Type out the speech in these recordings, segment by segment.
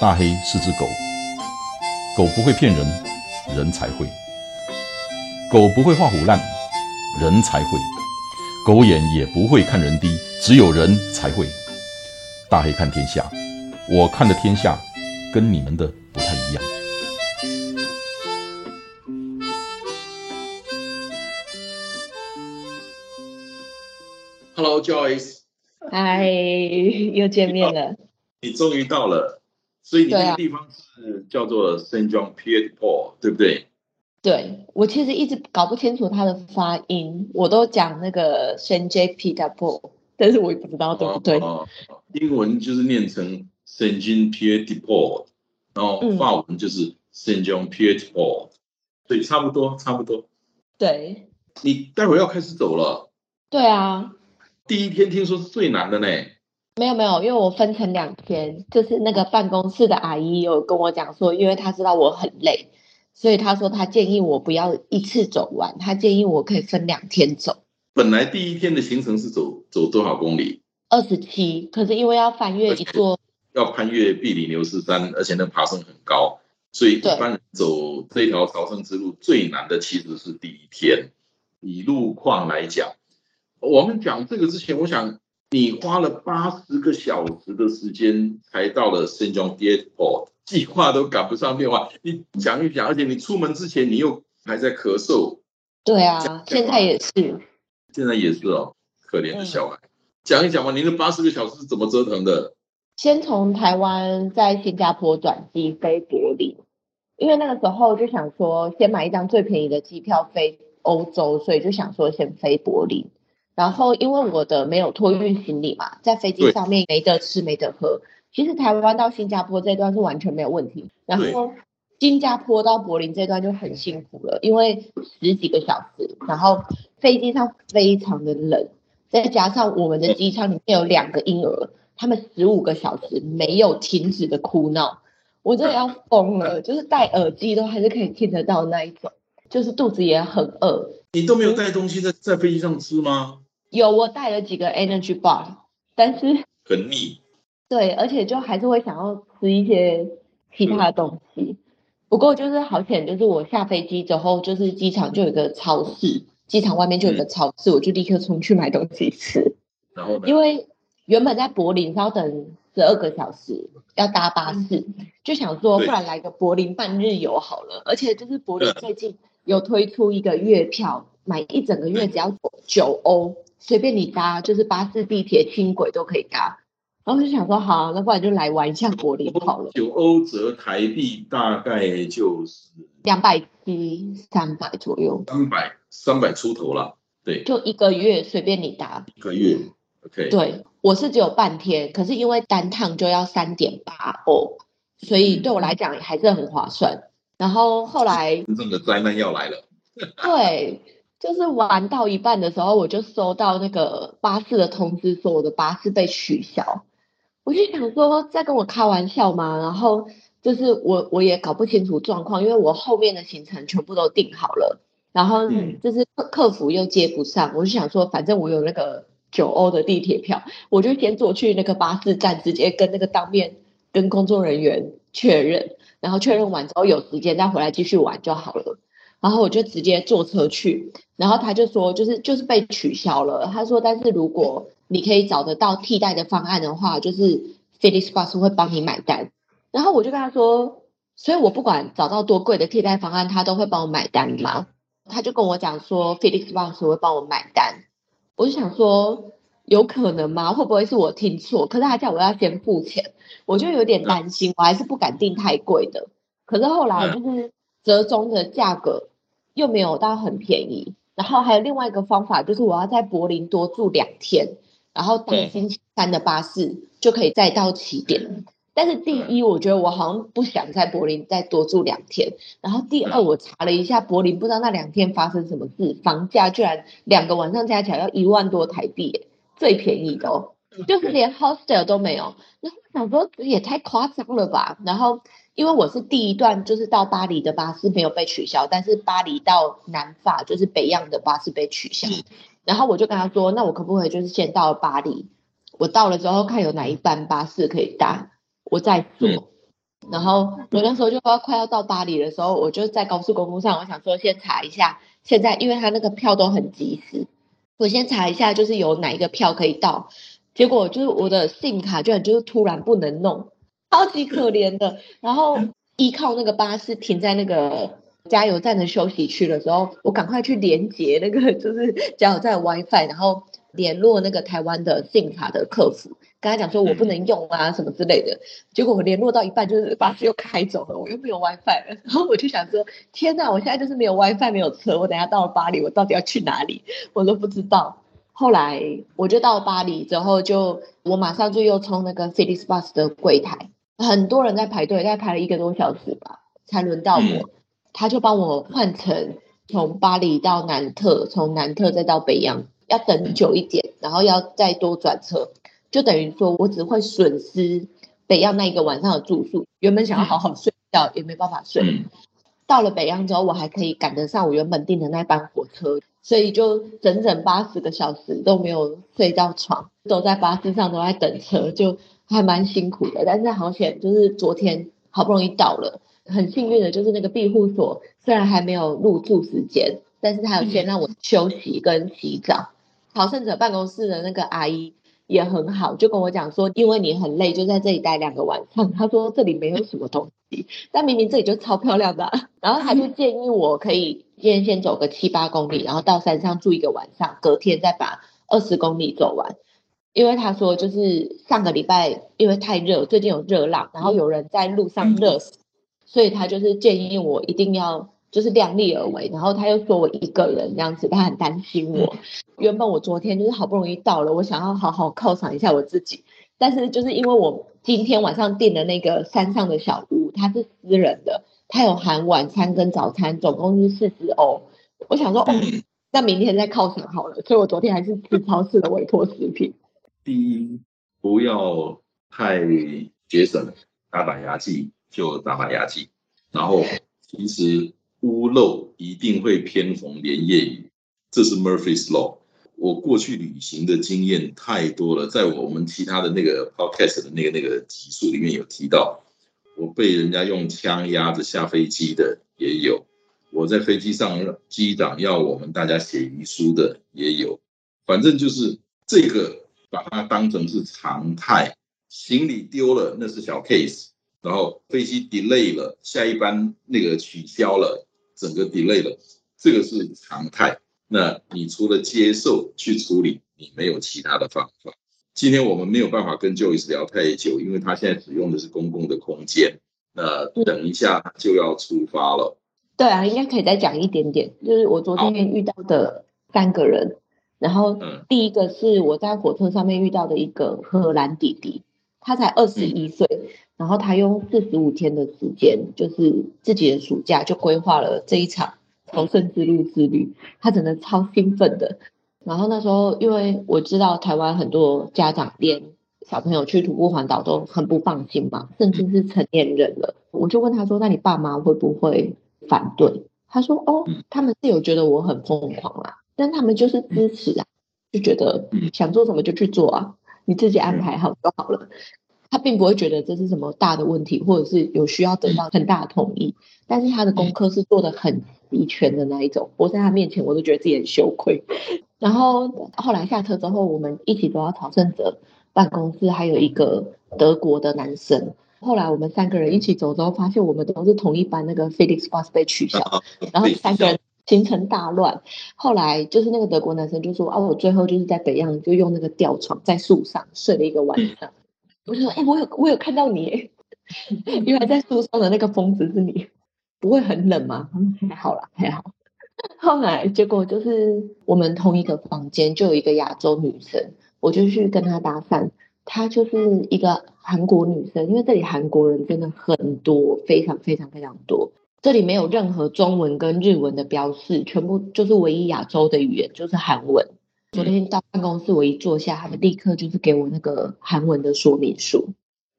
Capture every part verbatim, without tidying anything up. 大黑是只狗，狗不会骗人，人才会；狗不会画虎烂，人才会；狗眼也不会看人低，只有人才会。大黑看天下，我看的天下跟你们的不太一样。Hello Joyce， 嗨，又见面了。你终于到了。所以你那个地方是叫做 Saint-Jean-Pied-de-Port， 对不对？对，我其实一直搞不清楚它的发音，我都讲那个 Saint-Jean-Pied-de-Port， 但是我也不知道对不对。哦哦、英文就是念成 Saint-Jean-Pied-de-Port， 然后法文就是 Saint-Jean-Pied-de-Port，、嗯、所以差不多，差不多。对，你待会要开始走了。对啊。第一天听说是最难的呢。没有没有，因为我分成两天，就是那个办公室的阿姨有跟我讲说，因为她知道我很累，所以她说她建议我不要一次走完，她建议我可以分两天走。本来第一天的行程是走走多少公里？二十七，可是因为要翻越一座，要攀越比利牛斯山，而且那爬升很高，所以一般人走这条朝圣之路最难的其实是第一天。以路况来讲，我们讲这个之前，我想。你花了八十个小时的时间才到了Saint-Jean-Pied-de-Port，计划都赶不上变化。你讲一讲，而且你出门之前你又还在咳嗽。对啊，现在也是。现在也是哦，可怜的小孩。讲一讲吧，您的八十个小时是怎么折腾的？先从台湾在新加坡转机飞帛琉，因为那个时候就想说先买一张最便宜的机票飞欧洲，所以就想说先飞帛琉。然后因为我的没有托运行李嘛，在飞机上面没得吃没得喝，其实台湾到新加坡这段是完全没有问题，然后新加坡到柏林这段就很辛苦了，因为十几个小时，然后飞机上非常的冷，再加上我们的机舱里面有两个婴儿，他们十五个小时没有停止的哭闹，我真的要疯了，就是戴耳机都还是可以听得到那一种，就是肚子也很饿。你都没有带东西 在, 在飞机上吃吗？有，我带了几个 energy bar， 但是很腻。对，而且就还是会想要吃一些其他的东西。嗯、不过就是好险，就是我下飞机之后，就是机场就有一个超市，机场外面就有一个超市，嗯、我就立刻冲去买东西吃。然后呢？因为原本在柏林要等十二个小时，要搭巴士，嗯、就想说不然来个柏林半日游好了。而且就是柏林最近有推出一个月票，买一整个月只要九欧。随便你搭，就是巴士、地铁、轻轨都可以搭。然后就想说，好，那不然就来玩一下柏林好了。九欧折台币大概就是两百七、三百左右，三百三百出头了。对，就一个月随便你搭。一个月 ，OK。对，我是只有半天，可是因为单趟就要三点八欧，所以对我来讲还是很划算。然后后来真正的灾难要来了。对。就是玩到一半的时候，我就收到那个巴士的通知，说我的巴士被取消。我就想说，在跟我开玩笑嘛。然后就是我我也搞不清楚状况，因为我后面的行程全部都定好了，然后就是客服又接不上。我就想说，反正我有那个九欧的地铁票，我就先坐去那个巴士站，直接跟那个当面跟工作人员确认，然后确认完之后有时间再回来继续玩就好了。然后我就直接坐车去，然后他就说就是就是被取消了。他说，但是如果你可以找得到替代的方案的话，就是 Felix Bus 会帮你买单。然后我就跟他说，所以我不管找到多贵的替代方案，他都会帮我买单吗？他就跟我讲说 Felix Bus 会帮我买单。我就想说，有可能吗？会不会是我听错？可是他叫我要先付钱，我就有点担心，我还是不敢订太贵的。可是后来就是折中的价格。又没有到很便宜，然后还有另外一个方法，就是我要在柏林多住两天，然后搭星期三的巴士就可以再到起点。但是第一，我觉得我好像不想在柏林再多住两天，然后第二，我查了一下柏林，不知道那两天发生什么事，房价居然两个晚上加起来要一万多台币，最便宜的哦，就是连 hostel 都没有。然后我想说也太夸张了吧，然后。因为我是第一段就是到巴黎的巴士没有被取消，但是巴黎到南法就是北洋的巴士被取消，然后我就跟他说那我可不可以就是先到巴黎，我到了之后看有哪一班巴士可以搭我再坐、嗯、然后我那时候就快要到巴黎的时候，我就在高速公路上，我想说先查一下现在，因为他那个票都很及时，我先查一下就是有哪一个票可以到，结果就是我的 S I M 卡居然就是突然不能弄，超级可怜的。然后依靠那个巴士停在那个加油站的休息区的时候，我赶快去连接那个就是加油站 WiFi， 然后联络那个台湾的 S I M 卡的客服，跟他讲说我不能用啊什么之类的。结果我联络到一半就是巴士又开走了，我又没有 WiFi 了。然后我就想说天哪，我现在就是没有 WiFi 没有车，我等一下到了巴黎我到底要去哪里我都不知道。后来我就到巴黎之后就我马上就又冲那个 Felix Bus 的柜台，很多人在排队，大概排了一个多小时吧才轮到我、嗯、他就帮我换成从巴黎到南特，从南特再到北洋，要等久一点，然后要再多转车，就等于说我只会损失北洋那一个晚上的住宿，原本想要好好睡觉、嗯、也没办法睡、嗯、到了北洋之后我还可以赶得上我原本订的那班火车，所以就整整八十个小时都没有睡到床，都在巴士上都在等车，就还蛮辛苦的。但是好险就是昨天好不容易到了，很幸运的就是那个庇护所虽然还没有入住时间，但是他有先让我休息跟洗澡。朝圣者办公室的那个阿姨也很好，就跟我讲说因为你很累就在这里待两个晚上，他说这里没有什么东西，但明明这里就超漂亮的、啊、然后他就建议我可以今天先走个七八公里，然后到山上住一个晚上，隔天再把二十公里走完。因为他说就是上个礼拜因为太热，最近有热浪，然后有人在路上热死，所以他就是建议我一定要就是量力而为，然后他又说我一个人这样子，他很担心我。原本我昨天就是好不容易到了，我想要好好犒赏一下我自己，但是就是因为我今天晚上订的那个山上的小屋它是私人的，它有含晚餐跟早餐，总共是四十欧，我想说哦，那明天再犒赏好了，所以我昨天还是吃超市的委托食品。第一，不要太节省，打打牙祭就打打牙祭。然后，其实屋漏一定会偏逢连夜雨，这是 Murphy's Law。我过去旅行的经验太多了，在我们其他的那个 podcast 的那个那个集数里面有提到，我被人家用枪压着下飞机的也有，我在飞机上机长要我们大家写遗书的也有，反正就是这个。把它当成是常态，行李丢了那是小 case， 然后飞机 delay 了，下一班那个取消了，整个 delay 了，这个是常态。那你除了接受去处理，你没有其他的方法。今天我们没有办法跟 Joyce 聊太久，因为他现在使用的是公共的空间，那等一下就要出发了、嗯、对啊，应该可以再讲一点点，就是我昨天遇到的三个人。然后第一个是我在火车上面遇到的一个荷兰弟弟，他才二十一岁，然后他用四十五天的时间，就是自己的暑假就规划了这一场朝圣之路之旅，他真的超兴奋的。然后那时候因为我知道台湾很多家长连小朋友去徒步环岛都很不放心嘛，甚至是成年人了，我就问他说那你爸妈会不会反对，他说哦，他们是有觉得我很疯狂啦、啊，但他们就是支持啊，就觉得想做什么就去做啊，你自己安排好就好了，他并不会觉得这是什么大的问题，或者是有需要得到很大的同意。但是他的功课是做得很齐全的那一种，我在他面前我都觉得自己很羞愧。然后后来下车之后我们一起走到朝圣者办公室，还有一个德国的男生，后来我们三个人一起走之后发现我们都是同一班，那个 Felix Bus 被取消，然后三个人行程大乱。后来就是那个德国男生就说啊，我最后就是在北洋就用那个吊床在树上睡了一个晚上。我就说哎、欸，我有我有看到你，原来在树上的那个疯子是你，不会很冷吗？还好啦，还好。后来结果就是我们同一个房间就有一个亚洲女生，我就去跟她搭讪，她就是一个韩国女生，因为这里韩国人真的很多，非常非常非常多。这里没有任何中文跟日文的标示，全部就是唯一亚洲的语言就是韩文。昨天到办公室我一坐下，他们立刻就是给我那个韩文的说明书，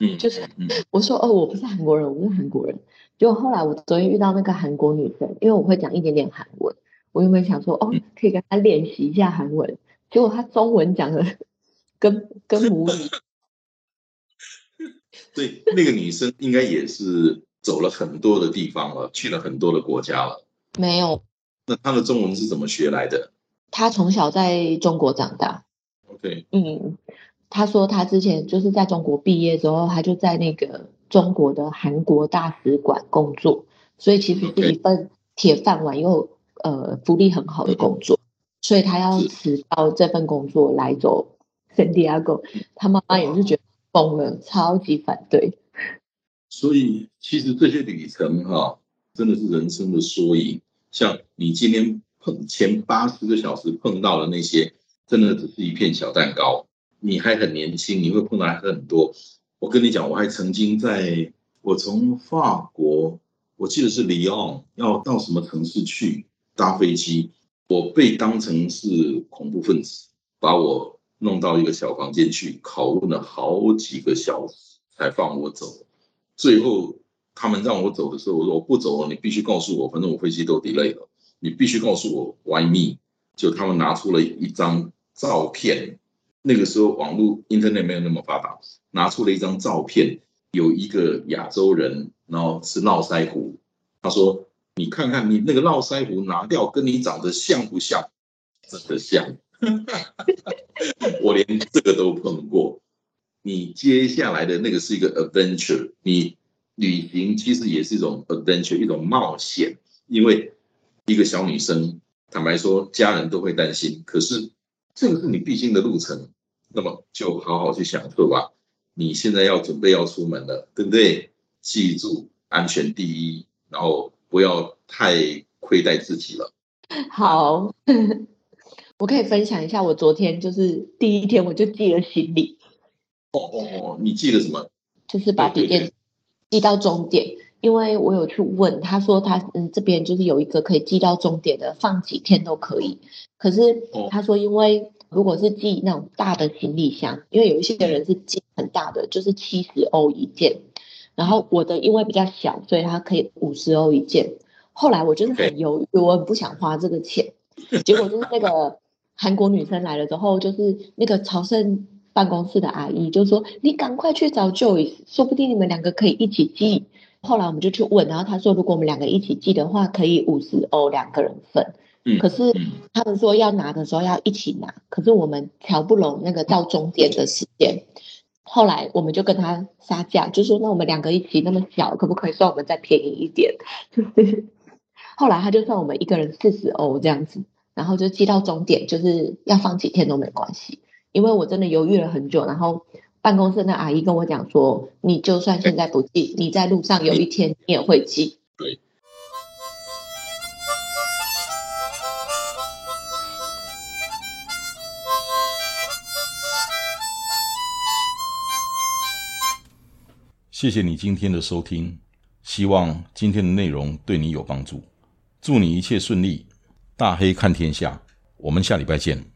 嗯，就是我说哦，我不是韩国人，我不是韩国人。结果后来我昨天遇到那个韩国女生，因为我会讲一点点韩文，我原本想说哦，可以跟她练习一下韩文，结果她中文讲的跟跟母语。对，那个女生应该也是走了很多的地方了，去了很多的国家了。没有。那她的中文是怎么学来的？她从小在中国长大。OK。嗯。他说他之前就是在中国毕业之后，他就在那个中国的韩国大使馆工作，所以其实是一份铁饭碗又呃福利很好的工作，所以他要辞掉这份工作来走圣地亚哥。他妈妈也是觉得疯了，超级反对。所以其实这些旅程哈、啊，真的是人生的缩影。像你今天碰前八十个小时碰到的那些，真的只是一片小蛋糕。你还很年轻，你会碰到很多。我跟你讲，我还曾经在我从法国，我记得是里昂，要到什么城市去搭飞机，我被当成是恐怖分子，把我弄到一个小房间去，拷问了好几个小时才放我走。最后他们让我走的时候，我说我不走了，你必须告诉我，反正我飞机都 delay 了，你必须告诉我 why me。就他们拿出了一张照片。那个时候网络 internet 没有那么发达，拿出了一张照片，有一个亚洲人，然后是络腮胡。他说：“你看看你那个络腮胡拿掉，跟你长得像不像？真的像。”我连这个都碰过。你接下来的那个是一个 adventure， 你旅行其实也是一种 adventure， 一种冒险。因为一个小女生，坦白说，家人都会担心，可是这个是你必经的路程。那么就好好去享受吧。你现在要准备要出门了，对不对？记住安全第一，然后不要太亏待自己了。好，我可以分享一下，我昨天就是第一天我就寄了行李。哦哦哦，你寄了什么？就是把底店寄到终点，对对对，因为我有去问，他说他嗯这边就是有一个可以寄到终点的，放几天都可以。可是他说因为。如果是寄那种大的行李箱，因为有一些人是寄很大的，就是七十欧一件，然后我的因为比较小，所以它可以五十欧一件。后来我就是很犹豫，我很不想花这个钱，结果就是那个韩国女生来了之后，就是那个朝圣办公室的阿姨就说你赶快去找 Joyce， 说不定你们两个可以一起寄。后来我们就去问，然后她说如果我们两个一起寄的话可以五十欧两个人分，可是他们说要拿的时候要一起拿，可是我们调不拢那个到终点的时间。后来我们就跟他杀价，就说那我们两个一起那么小，可不可以算我们再便宜一点？就是后来他就算我们一个人四十欧这样子，然后就寄到终点，就是要放几天都没关系。因为我真的犹豫了很久，然后办公室的阿姨跟我讲说，你就算现在不寄，你在路上有一天你也会寄。对。谢谢你今天的收听，希望今天的内容对你有帮助。祝你一切顺利，大黑看天下，我们下礼拜见。